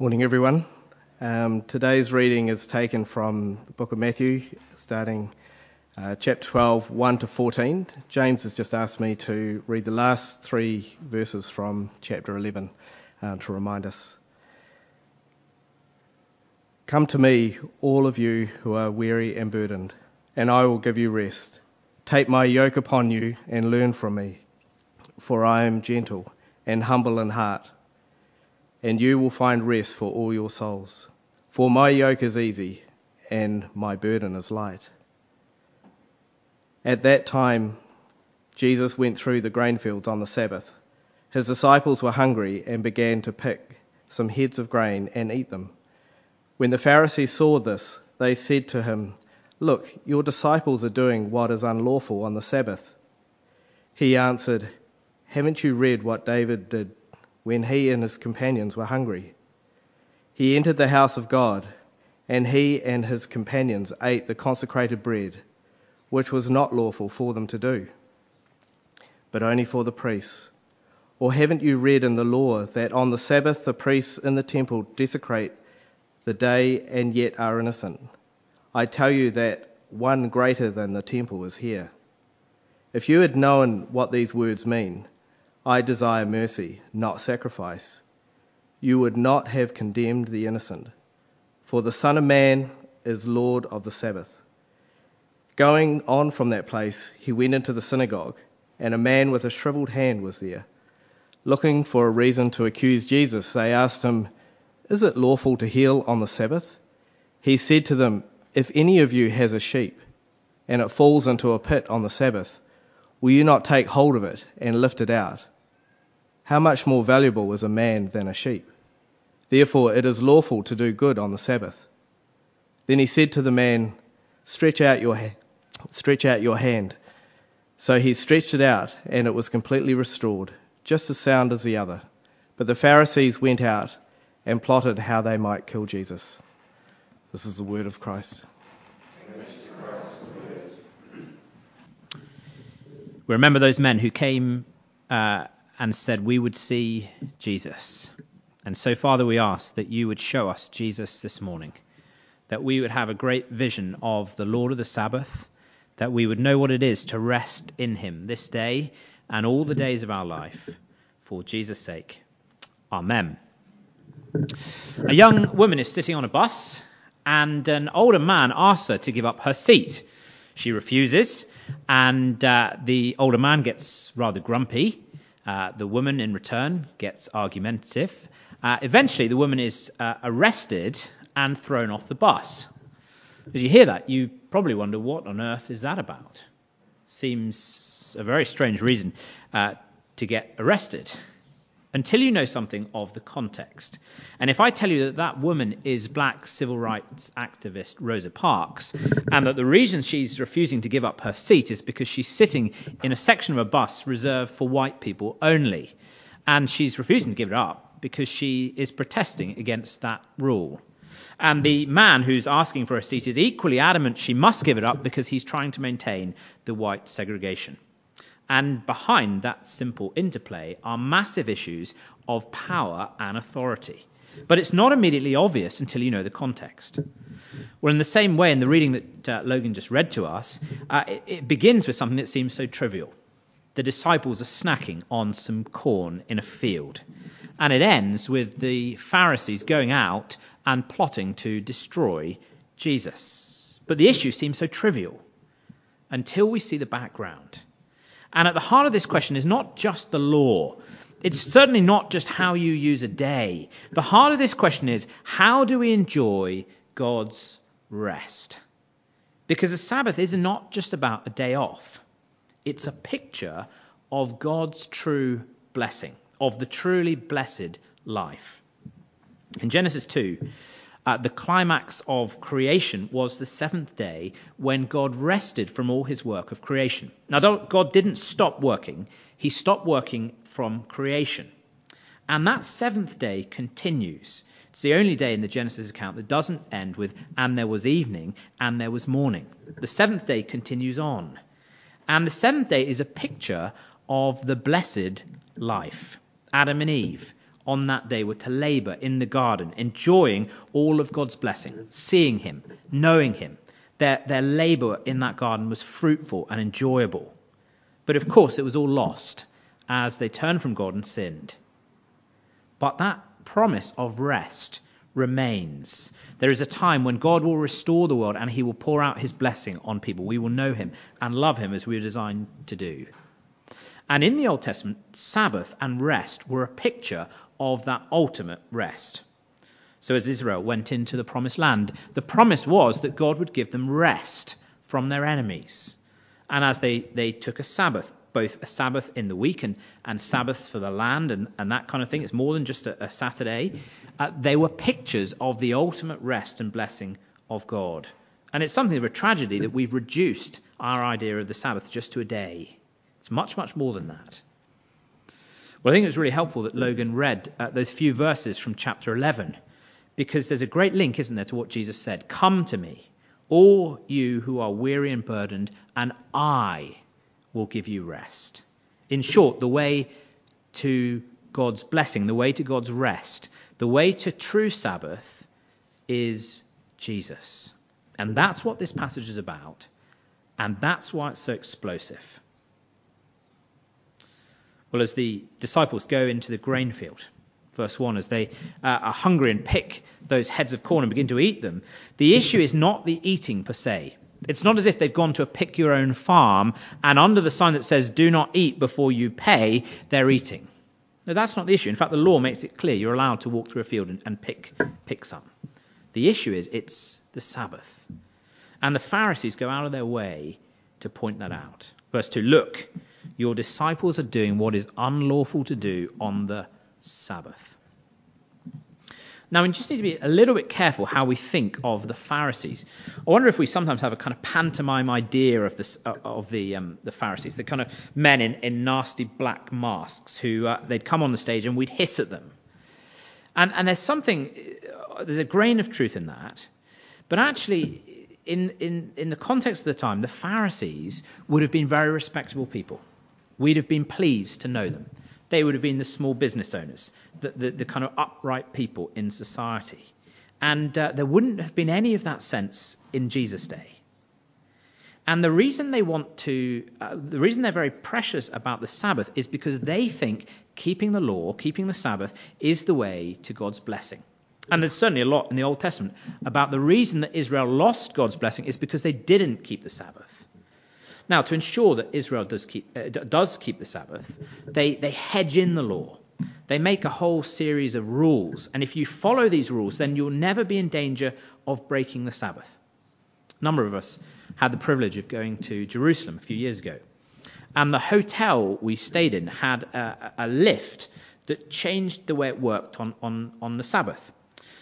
Morning, everyone. Today's reading is taken from the book of Matthew, starting chapter 12, 1 to 14. James has just asked me to read the last three verses from chapter 11 to remind us. Come to me, all of you who are weary and burdened, and I will give you rest. Take my yoke upon you and learn from me, for I am gentle and humble in heart. And you will find rest for all your souls. For my yoke is easy, and my burden is light. At that time, Jesus went through the grain fields on the Sabbath. His disciples were hungry and began to pick some heads of grain and eat them. When the Pharisees saw this, they said to him, "Look, your disciples are doing what is unlawful on the Sabbath." He answered, "Haven't you read what David did when he and his companions were hungry? He entered the house of God, and he and his companions ate the consecrated bread, which was not lawful for them to do, but only for the priests. Or haven't you read in the law that on the Sabbath the priests in the temple desecrate the day and yet are innocent? I tell you that one greater than the temple is here. If you had known what these words mean, 'I desire mercy, not sacrifice,' you would not have condemned the innocent. For the Son of Man is Lord of the Sabbath." Going on from that place, he went into the synagogue, and a man with a shriveled hand was there. Looking for a reason to accuse Jesus, they asked him, "Is it lawful to heal on the Sabbath?" He said to them, "If any of you has a sheep, and it falls into a pit on the Sabbath, will you not take hold of it and lift it out? How much more valuable is a man than a sheep? Therefore it is lawful to do good on the Sabbath." Then he said to the man, Stretch out your hand. So he stretched it out, and it was completely restored, just as sound as the other. But the Pharisees went out and plotted how they might kill Jesus. This is the word of Christ. We remember those men who came and said, "We would see Jesus." And so, Father, we ask that you would show us Jesus this morning, that we would have a great vision of the Lord of the Sabbath, that we would know what it is to rest in him this day and all the days of our life. For Jesus' sake. Amen. A young woman is sitting on a bus, and an older man asks her to give up her seat. She refuses, and the older man gets rather grumpy. The woman, in return, gets argumentative. Eventually, the woman is arrested and thrown off the bus. As you hear that, you probably wonder, what on earth is that about? Seems a very strange reason to get arrested, until you know something of the context. And if I tell you that that woman is black civil rights activist Rosa Parks, and that the reason she's refusing to give up her seat is because she's sitting in a section of a bus reserved for white people only, and she's refusing to give it up because she is protesting against that rule. And the man who's asking for a seat is equally adamant she must give it up because he's trying to maintain the white segregation. And behind that simple interplay are massive issues of power and authority. But it's not immediately obvious until you know the context. Well, in the same way, in the reading that Logan just read to us, it begins with something that seems so trivial. The disciples are snacking on some corn in a field. And it ends with the Pharisees going out and plotting to destroy Jesus. But the issue seems so trivial until we see the background. And at the heart of this question is not just the law. It's certainly not just how you use a day. The heart of this question is, how do we enjoy God's rest? Because the Sabbath is not just about a day off. It's a picture of God's true blessing, of the truly blessed life. In Genesis 2, the climax of creation was the seventh day, when God rested from all his work of creation. Now, God didn't stop working. He stopped working from creation. And that seventh day continues. It's the only day in the Genesis account that doesn't end with, "And there was evening, and there was morning." The seventh day continues on. And the seventh day is a picture of the blessed life, Adam and Eve, on that day were to labor in the garden, enjoying all of God's blessing, seeing him, knowing him. Their labor in that garden was fruitful and enjoyable. But of course, it was all lost as they turned from God and sinned. But that promise of rest remains. There is a time when God will restore the world and he will pour out his blessing on people. We will know him and love him as we are designed to do. And in the Old Testament, Sabbath and rest were a picture of that ultimate rest. So as Israel went into the promised land, the promise was that God would give them rest from their enemies. And as they took a Sabbath, both a Sabbath in the week and Sabbaths for the land and that kind of thing, it's more than just a Saturday, they were pictures of the ultimate rest and blessing of God. And it's something of a tragedy that we've reduced our idea of the Sabbath just to a day. It's much, much more than that. Well, I think it was really helpful that Logan read those few verses from chapter 11, because there's a great link, isn't there, to what Jesus said. Come to me, all you who are weary and burdened, and I will give you rest. In short, the way to God's blessing, the way to God's rest, the way to true Sabbath is Jesus. And that's what this passage is about. And that's why it's so explosive. Well, as the disciples go into the grain field, verse 1, as they are hungry and pick those heads of corn and begin to eat them, the issue is not the eating per se. It's not as if they've gone to a pick-your-own farm and under the sign that says, do not eat before you pay, they're eating. No, that's not the issue. In fact, the law makes it clear you're allowed to walk through a field and pick some. The issue is it's the Sabbath. And the Pharisees go out of their way to point that out. Verse 2, look, your disciples are doing what is unlawful to do on the Sabbath. Now, we just need to be a little bit careful how we think of the Pharisees. I wonder if we sometimes have a kind of pantomime idea of the Pharisees, the kind of men in nasty black masks who they'd come on the stage and we'd hiss at them. And there's a grain of truth in that. But actually, in the context of the time, the Pharisees would have been very respectable people. We'd have been pleased to know them. They would have been the small business owners, the kind of upright people in society. And there wouldn't have been any of that sense in Jesus' day. And the reason they're very precious about the Sabbath is because they think keeping the law, keeping the Sabbath, is the way to God's blessing. And there's certainly a lot in the Old Testament about the reason that Israel lost God's blessing is because they didn't keep the Sabbath. Now, to ensure that Israel does keep the Sabbath, they hedge in the law. They make a whole series of rules. And if you follow these rules, then you'll never be in danger of breaking the Sabbath. A number of us had the privilege of going to Jerusalem a few years ago. And the hotel we stayed in had a lift that changed the way it worked on the Sabbath.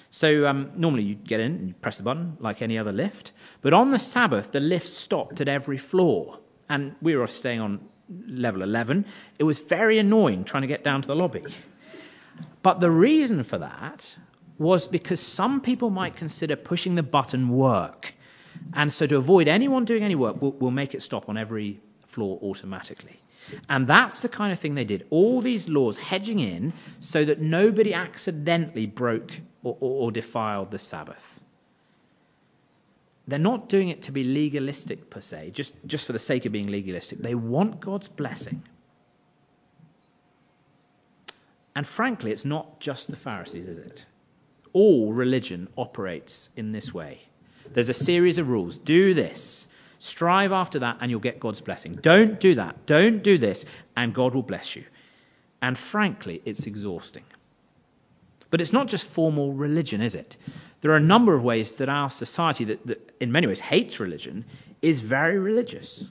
So normally you get in and you press the button like any other lift. But on the Sabbath, the lift stopped at every floor. And we were staying on level 11. It was very annoying trying to get down to the lobby. But the reason for that was because some people might consider pushing the button work. And so to avoid anyone doing any work, we'll make it stop on every floor automatically. And that's the kind of thing they did. All these laws hedging in so that nobody accidentally broke or defiled the Sabbath. They're not doing it to be legalistic per se, just for the sake of being legalistic. They want God's blessing. And frankly, it's not just the Pharisees, is it? All religion operates in this way. There's a series of rules. Do this. Strive after that and you'll get God's blessing. Don't do that. Don't do this and God will bless you. And frankly, it's exhausting. But it's not just formal religion, is it? There are a number of ways that our society, that in many ways hates religion, is very religious.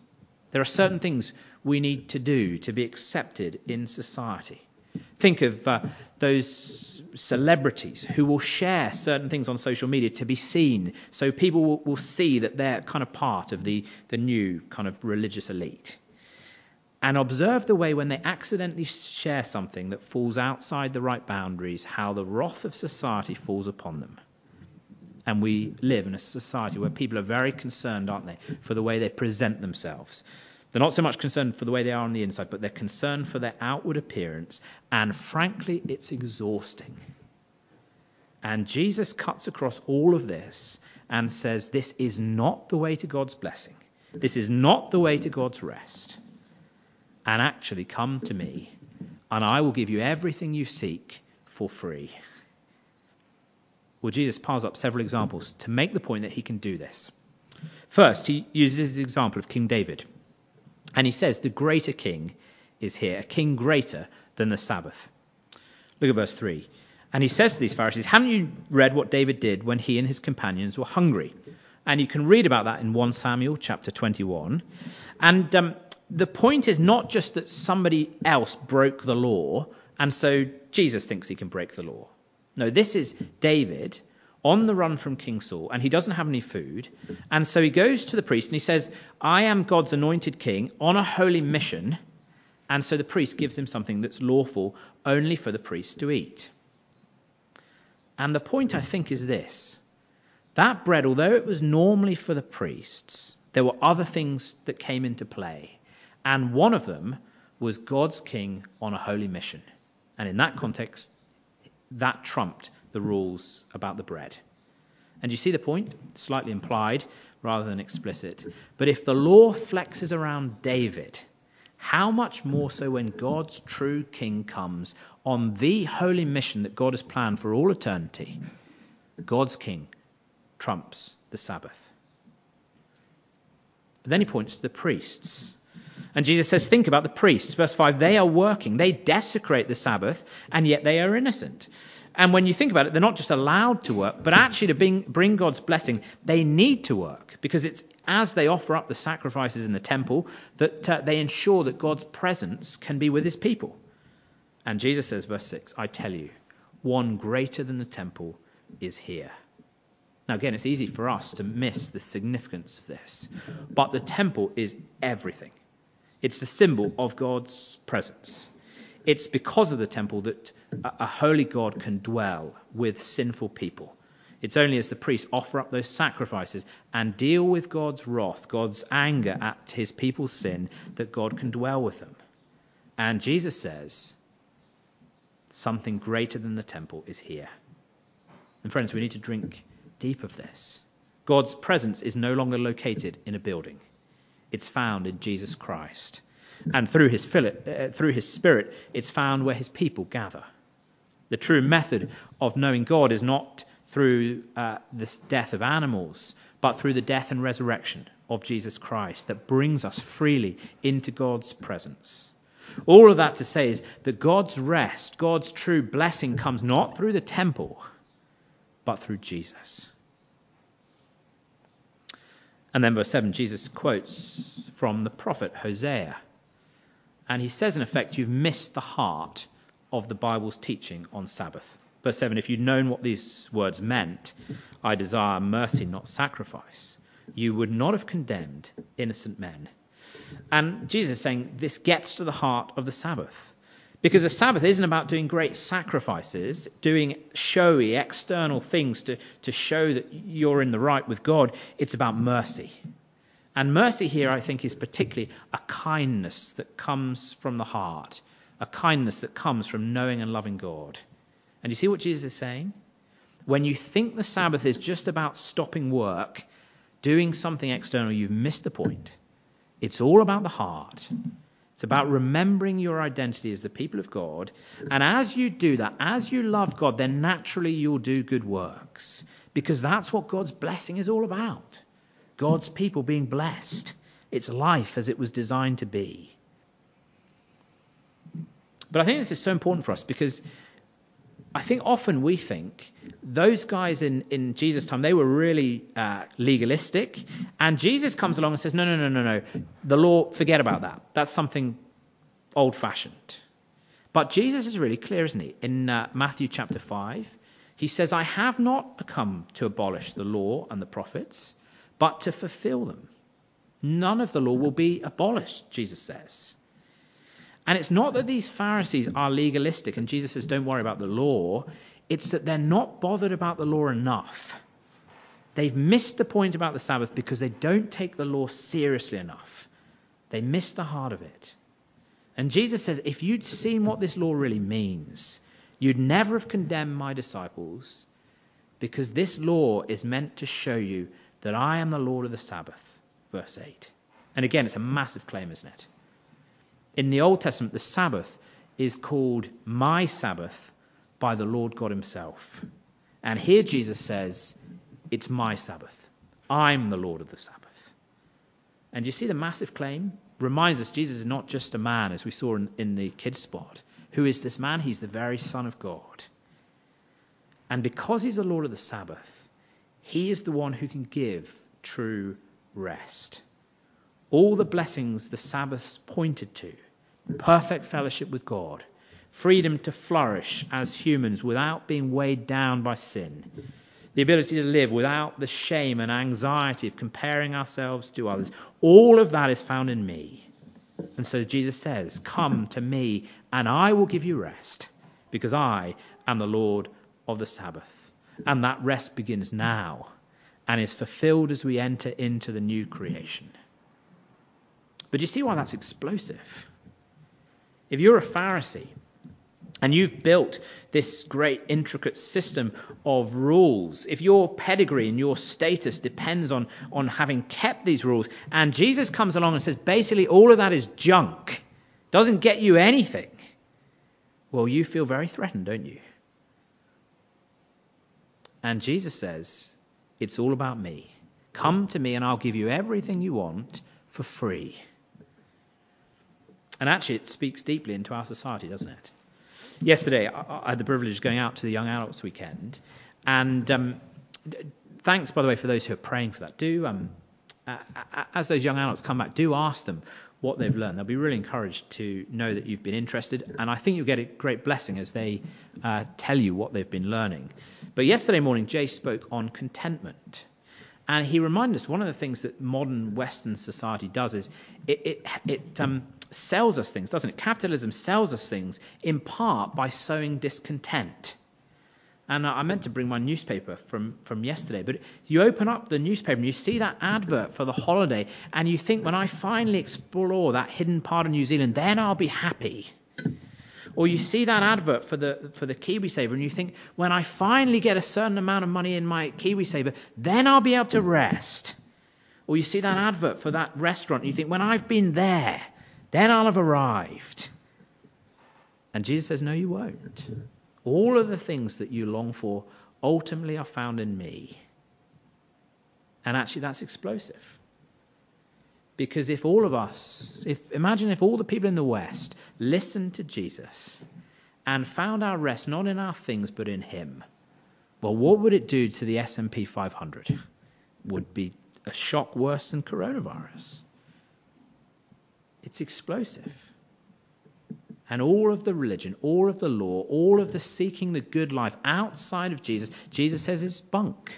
There are certain things we need to do to be accepted in society. Think of those celebrities who will share certain things on social media to be seen, so people will see that they're kind of part of the new kind of religious elite. And observe the way when they accidentally share something that falls outside the right boundaries, how the wrath of society falls upon them. And we live in a society where people are very concerned, aren't they, for the way they present themselves. They're not so much concerned for the way they are on the inside, but they're concerned for their outward appearance. And frankly, it's exhausting. And Jesus cuts across all of this and says, this is not the way to God's blessing. This is not the way to God's rest. And actually, come to me, and I will give you everything you seek for free. Well, Jesus piles up several examples to make the point that he can do this. First, he uses the example of King David. And he says the greater king is here, a king greater than the Sabbath. Look at verse 3. And he says to these Pharisees, haven't you read what David did when he and his companions were hungry? And you can read about that in 1 Samuel chapter 21. And the point is not just that somebody else broke the law, and so Jesus thinks he can break the law. No, this is David on the run from King Saul, and he doesn't have any food. And so he goes to the priest and he says, I am God's anointed king on a holy mission. And so the priest gives him something that's lawful only for the priest to eat. And the point, I think, is this. That bread, although it was normally for the priests, there were other things that came into play. And one of them was God's king on a holy mission. And in that context, that trumped the rules about the bread. And you see the point? Slightly implied rather than explicit. But if the law flexes around David, how much more so when God's true king comes on the holy mission that God has planned for all eternity? God's king trumps the Sabbath. But then he points to the priests. And Jesus says, think about the priests. Verse 5, they are working. They desecrate the Sabbath, and yet they are innocent. And when you think about it, they're not just allowed to work, but actually to bring God's blessing, they need to work. Because it's as they offer up the sacrifices in the temple that they ensure that God's presence can be with his people. And Jesus says, verse 6, I tell you, one greater than the temple is here. Now, again, it's easy for us to miss the significance of this. But the temple is everything. It's the symbol of God's presence. It's because of the temple that a holy God can dwell with sinful people. It's only as the priests offer up those sacrifices and deal with God's wrath, God's anger at his people's sin, that God can dwell with them. And Jesus says, something greater than the temple is here. And friends, we need to drink deep of this. God's presence is no longer located in a building. It's found in Jesus Christ. And through his Spirit, it's found where his people gather. The true method of knowing God is not through this death of animals, but through the death and resurrection of Jesus Christ that brings us freely into God's presence. All of that to say is that God's rest, God's true blessing comes not through the temple, but through Jesus. And then verse 7, Jesus quotes from the prophet Hosea. And he says, in effect, you've missed the heart of the Bible's teaching on Sabbath. Verse 7, if you'd known what these words meant, I desire mercy, not sacrifice, you would not have condemned innocent men. And Jesus is saying this gets to the heart of the Sabbath. Because the Sabbath isn't about doing great sacrifices, doing showy external things to show that you're in the right with God. It's about mercy. And mercy here, I think, is particularly a kindness that comes from the heart, a kindness that comes from knowing and loving God. And you see what Jesus is saying? When you think the Sabbath is just about stopping work, doing something external, you've missed the point. It's all about the heart. It's about remembering your identity as the people of God. And as you do that, as you love God, then naturally you'll do good works. Because that's what God's blessing is all about. God's people being blessed. It's life as it was designed to be. But I think this is so important for us because I think often we think those guys in Jesus' time, they were really legalistic. And Jesus comes along and says, no. The law, forget about that. That's something old-fashioned. But Jesus is really clear, isn't he? In Matthew chapter 5, he says, I have not come to abolish the law and the prophets, but to fulfill them. None of the law will be abolished, Jesus says. And it's not that these Pharisees are legalistic and Jesus says, don't worry about the law. It's that they're not bothered about the law enough. They've missed the point about the Sabbath because they don't take the law seriously enough. They missed the heart of it. And Jesus says, if you'd seen what this law really means, you'd never have condemned my disciples, because this law is meant to show you that I am the Lord of the Sabbath, verse 8. And again, it's a massive claim, isn't it? In the Old Testament, the Sabbath is called my Sabbath by the Lord God himself. And here Jesus says, it's my Sabbath. I'm the Lord of the Sabbath. And you see the massive claim? Reminds us Jesus is not just a man, as we saw in the kids' spot. Who is this man? He's the very Son of God. And because he's the Lord of the Sabbath, he is the one who can give true rest. All the blessings the Sabbath pointed to, perfect fellowship with God, freedom to flourish as humans without being weighed down by sin, the ability to live without the shame and anxiety of comparing ourselves to others. All of that is found in me. And so Jesus says, come to me and I will give you rest, because I am the Lord of the Sabbath. And that rest begins now and is fulfilled as we enter into the new creation. But you see why that's explosive? If you're a Pharisee, and you've built this great intricate system of rules, if your pedigree and your status depends on having kept these rules, and Jesus comes along and says, basically, all of that is junk, doesn't get you anything, well, you feel very threatened, don't you? And Jesus says, it's all about me. Come to me and I'll give you everything you want for free. And actually, it speaks deeply into our society, doesn't it? Yesterday, I had the privilege of going out to the Young Adults Weekend. And thanks, by the way, for those who are praying for that. As those young adults come back, do ask them what they've learned. They'll be really encouraged to know that you've been interested. And I think you'll get a great blessing as they tell you what they've been learning. But yesterday morning, Jay spoke on contentment. And he reminded us one of the things that modern Western society does is it sells us things, doesn't it? Capitalism sells us things in part by sowing discontent. And I meant to bring my newspaper from yesterday, but you open up the newspaper and you see that advert for the holiday and you think, when I finally explore that hidden part of New Zealand, then I'll be happy. Or you see that advert for the KiwiSaver and you think, when I finally get a certain amount of money in my KiwiSaver, then I'll be able to rest. Or you see that advert for that restaurant and you think, when I've been there, then I'll have arrived. And Jesus says, no, you won't. All of the things that you long for ultimately are found in me. And actually, that's explosive. Because if all of us, imagine if all the people in the West listened to Jesus and found our rest not in our things but in him, well, what would it do to the S&P 500? It would be a shock worse than coronavirus. It's explosive. And all of the religion, all of the law, all of the seeking the good life outside of Jesus, Jesus says it's bunk.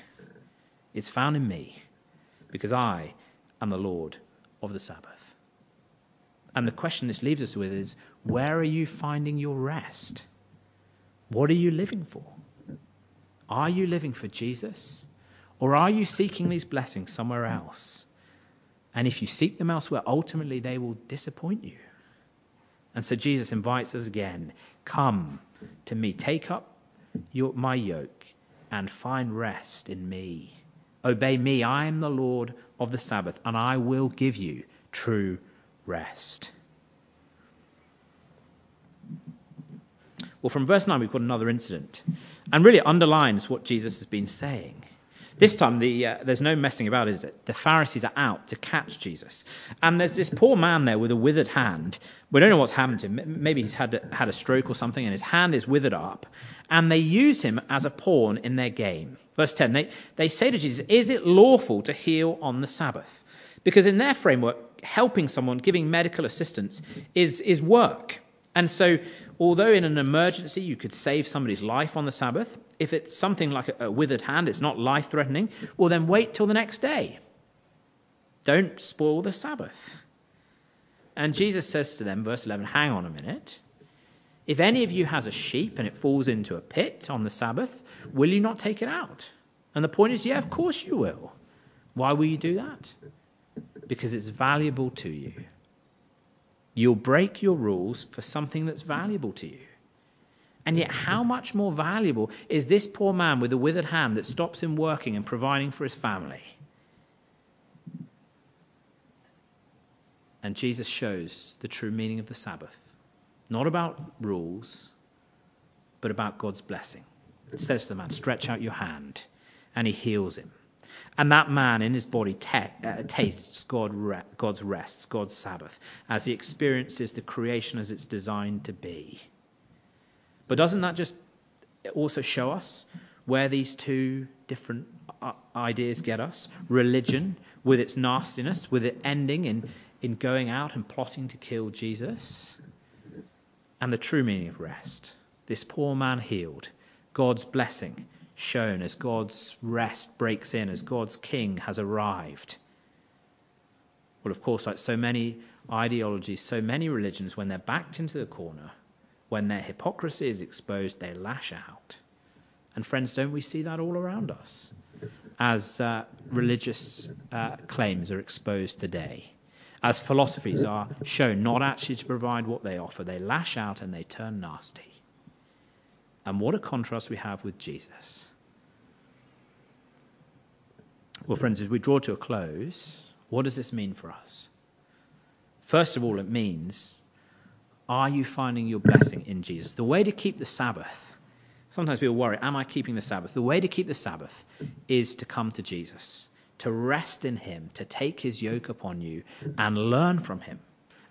It's found in me, because I am the Lord of the Sabbath. And the question this leaves us with is, where are you finding your rest? What are you living for? Are you living for Jesus? Or are you seeking these blessings somewhere else? And if you seek them elsewhere, ultimately they will disappoint you. And so Jesus invites us again, come to me, take up my yoke and find rest in me. Obey me, I am the Lord of the Sabbath, and I will give you true rest. Well, from verse 9, we've got another incident, and really it underlines what Jesus has been saying. This time, there's no messing about, is it? The Pharisees are out to catch Jesus. And there's this poor man there with a withered hand. We don't know what's happened to him. Maybe he's had a stroke or something, and his hand is withered up. And they use him as a pawn in their game. Verse 10, they say to Jesus, is it lawful to heal on the Sabbath? Because in their framework, helping someone, giving medical assistance is work. And so, although in an emergency you could save somebody's life on the Sabbath, if it's something like a withered hand, it's not life-threatening, well then wait till the next day. Don't spoil the Sabbath. And Jesus says to them, verse 11, hang on a minute. If any of you has a sheep and it falls into a pit on the Sabbath, will you not take it out? And the point is, yeah, of course you will. Why will you do that? Because it's valuable to you. You'll break your rules for something that's valuable to you. And yet how much more valuable is this poor man with a withered hand that stops him working and providing for his family? And Jesus shows the true meaning of the Sabbath. Not about rules, but about God's blessing. It says to the man, stretch out your hand, and he heals him. And that man in his body tastes God's rest, God's Sabbath, as he experiences the creation as it's designed to be. But doesn't that just also show us where these two different ideas get us? Religion, with its nastiness, with it ending in going out and plotting to kill Jesus, and the true meaning of rest. This poor man healed, God's blessing shown as God's rest breaks in, as God's king has arrived. Well, of course, like so many ideologies, so many religions, when they're backed into the corner, when their hypocrisy is exposed, they lash out. And friends, don't we see that all around us as religious claims are exposed today? As philosophies are shown not actually to provide what they offer, they lash out and they turn nasty. And what a contrast we have with Jesus. Well, friends, as we draw to a close, what does this mean for us? First of all, it means, are you finding your blessing in Jesus? The way to keep the Sabbath, sometimes people worry, am I keeping the Sabbath? The way to keep the Sabbath is to come to Jesus, to rest in him, to take his yoke upon you and learn from him.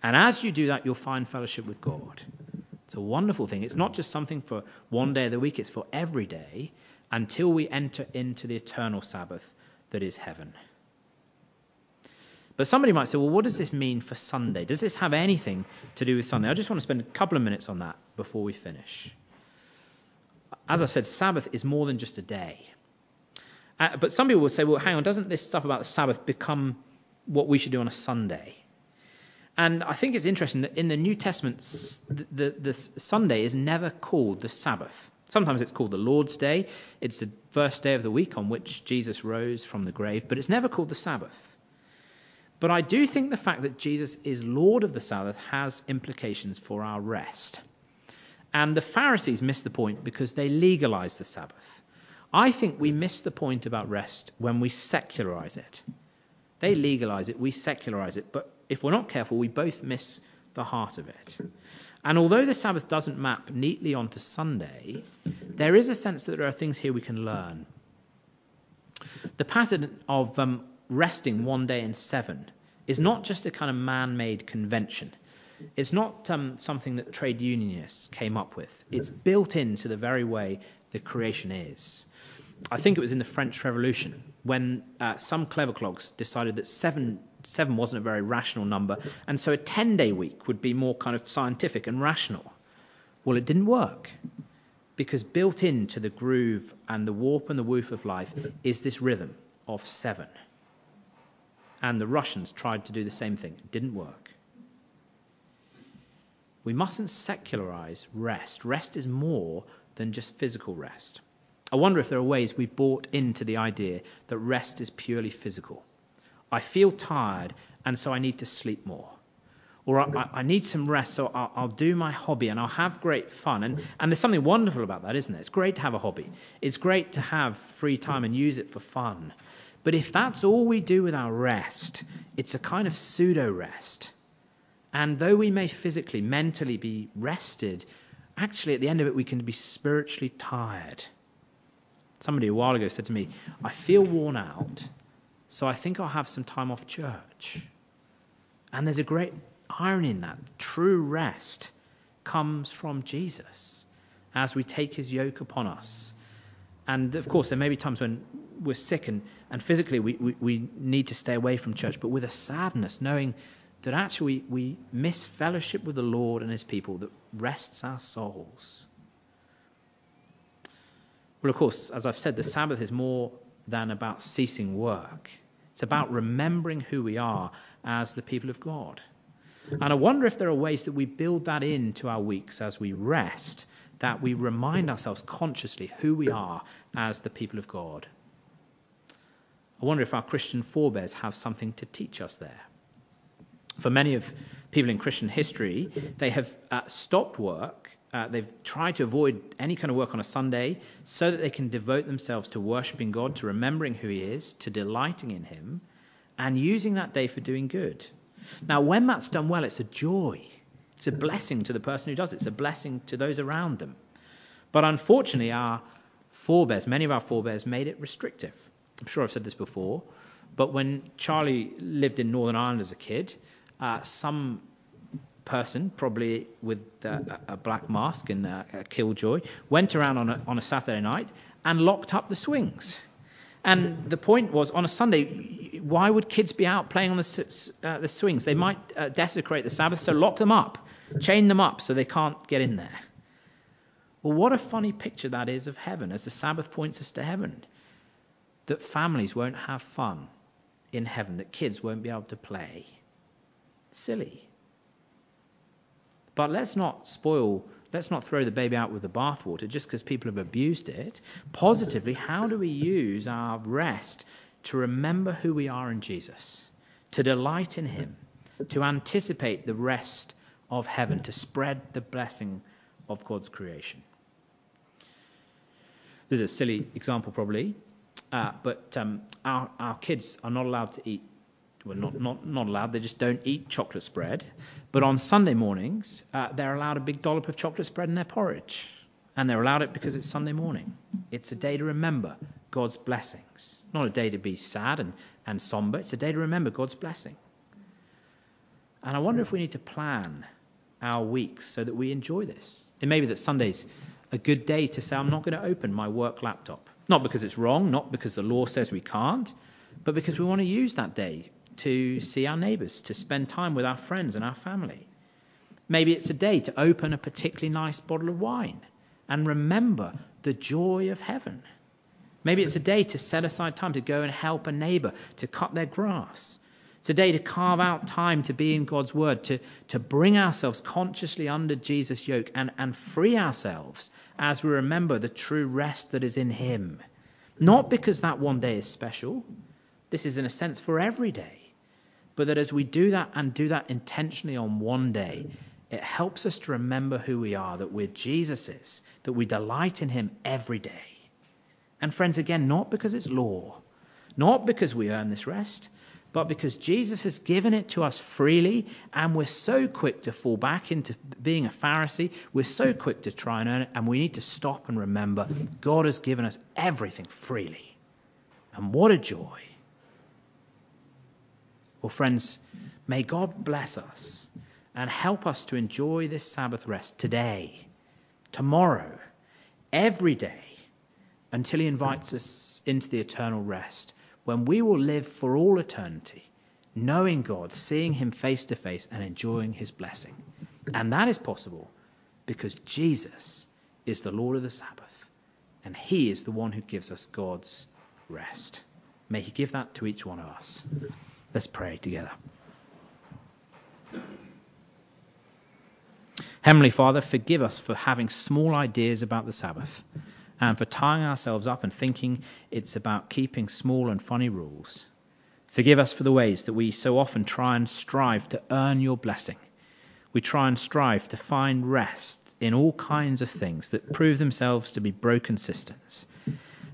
And as you do that, you'll find fellowship with God. It's a wonderful thing. It's not just something for one day of the week. It's for every day until we enter into the eternal Sabbath that is heaven. But somebody might say, well, what does this mean for Sunday? Does this have anything to do with Sunday? I just want to spend a couple of minutes on that before we finish. As I said, Sabbath is more than just a day. But some people will say, well, hang on, doesn't this stuff about the Sabbath become what we should do on a Sunday? And I think it's interesting that in the New Testament, the Sunday is never called the Sabbath. Sometimes it's called the Lord's Day. It's the first day of the week on which Jesus rose from the grave, but it's never called the Sabbath. But I do think the fact that Jesus is Lord of the Sabbath has implications for our rest. And the Pharisees missed the point because they legalized the Sabbath. I think we miss the point about rest when we secularize it. They legalize it, we secularize it, but if we're not careful, we both miss the heart of it. And although the Sabbath doesn't map neatly onto Sunday, there is a sense that there are things here we can learn. The pattern of resting one day in seven is not just a kind of man-made convention. It's not something that trade unionists came up with. It's built into the very way the creation is. I think it was in the French Revolution when some clever clogs decided that seven wasn't a very rational number, and so a 10-day week would be more kind of scientific and rational. Well, it didn't work, because built into the groove and the warp and the woof of life is this rhythm of seven. And the Russians tried to do the same thing. It didn't work. We mustn't secularize rest. Rest is more than just physical rest. I wonder if there are ways we bought into the idea that rest is purely physical. I feel tired, and so I need to sleep more. Or I need some rest, so I'll do my hobby, and I'll have great fun. And there's something wonderful about that, isn't there? It's great to have a hobby. It's great to have free time and use it for fun. But if that's all we do with our rest, it's a kind of pseudo-rest. And though we may physically, mentally be rested, actually at the end of it we can be spiritually tired. Somebody a while ago said to me, I feel worn out, so I think I'll have some time off church. And there's a great irony in that. True rest comes from Jesus as we take his yoke upon us. And of course there may be times when we're sick and physically we need to stay away from church, but with a sadness knowing that actually we miss fellowship with the Lord and his people that rests our souls. Well, of course, as I've said, the Sabbath is more than about ceasing work. It's about remembering who we are as the people of God. And I wonder if there are ways that we build that into our weeks as we rest, that we remind ourselves consciously who we are as the people of God. I wonder if our Christian forebears have something to teach us there. for many of people in Christian history, they have stopped work. They've tried to avoid any kind of work on a Sunday so that they can devote themselves to worshiping God, to remembering who he is, to delighting in him, and using that day for doing good. Now, when that's done well, it's a joy. It's a blessing to the person who does it. It's a blessing to those around them. But unfortunately, our forebears, many of our forebears, made it restrictive. I'm sure I've said this before, but when Charlie lived in Northern Ireland as a kid, some person, probably with a black mask and a killjoy, went around on a Saturday night and locked up the swings. And the point was, on a Sunday, why would kids be out playing on the swings? They might desecrate the Sabbath, so lock them up, chain them up so they can't get in there. Well, what a funny picture that is of heaven, as the Sabbath points us to heaven, that families won't have fun in heaven, that kids won't be able to play. Silly. But let's not throw the baby out with the bathwater just because people have abused it. Positively, how do we use our rest to remember who we are in Jesus, to delight in him, to anticipate the rest of heaven, to spread the blessing of God's creation? This is a silly example probably, but our kids are not allowed to eat. Well, not allowed, they just don't eat chocolate spread. But on Sunday mornings, they're allowed a big dollop of chocolate spread in their porridge. And they're allowed it because it's Sunday morning. It's a day to remember God's blessings. Not a day to be sad and somber. It's a day to remember God's blessing. And I wonder if we need to plan our weeks so that we enjoy this. It may be that Sunday's a good day to say, I'm not going to open my work laptop. Not because it's wrong, not because the law says we can't, but because we want to use that day to see our neighbours, to spend time with our friends and our family. Maybe it's a day to open a particularly nice bottle of wine and remember the joy of heaven. Maybe it's a day to set aside time to go and help a neighbour, to cut their grass. It's a day to carve out time to be in God's word, to bring ourselves consciously under Jesus' yoke and free ourselves as we remember the true rest that is in him. Not because that one day is special. This is in a sense for every day. But that as we do that and do that intentionally on one day, it helps us to remember who we are, that we're Jesus's, that we delight in him every day. And friends, again, not because it's law, not because we earn this rest, but because Jesus has given it to us freely, and we're so quick to fall back into being a Pharisee, we're so quick to try and earn it, and we need to stop and remember God has given us everything freely. And what a joy. Well, friends, may God bless us and help us to enjoy this Sabbath rest today, tomorrow, every day, until he invites us into the eternal rest, when we will live for all eternity, knowing God, seeing him face to face, and enjoying his blessing. And that is possible because Jesus is the Lord of the Sabbath, and he is the one who gives us God's rest. May he give that to each one of us. Let's pray together. Heavenly Father, forgive us for having small ideas about the Sabbath and for tying ourselves up and thinking it's about keeping small and funny rules. Forgive us for the ways that we so often try and strive to earn your blessing. We try and strive to find rest in all kinds of things that prove themselves to be broken systems.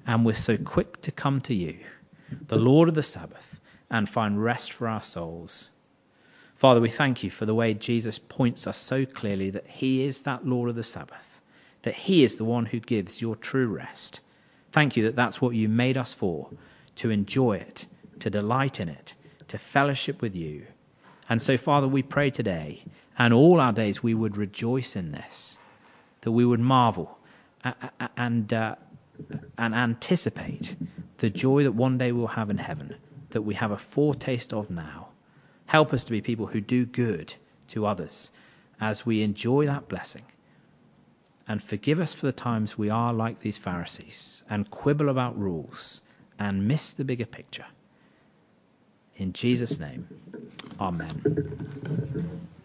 And we're so quick to come to you, the Lord of the Sabbath, and find rest for our souls. Father, we thank you for the way Jesus points us so clearly that he is that Lord of the Sabbath, that he is the one who gives your true rest. Thank you that that's what you made us for, to enjoy it, to delight in it, to fellowship with you. And so, Father, we pray today, and all our days, we would rejoice in this, that we would marvel and anticipate the joy that one day we'll have in heaven, that we have a foretaste of now. Help us to be people who do good to others as we enjoy that blessing. And forgive us for the times we are like these Pharisees and quibble about rules and miss the bigger picture. In Jesus' name, amen.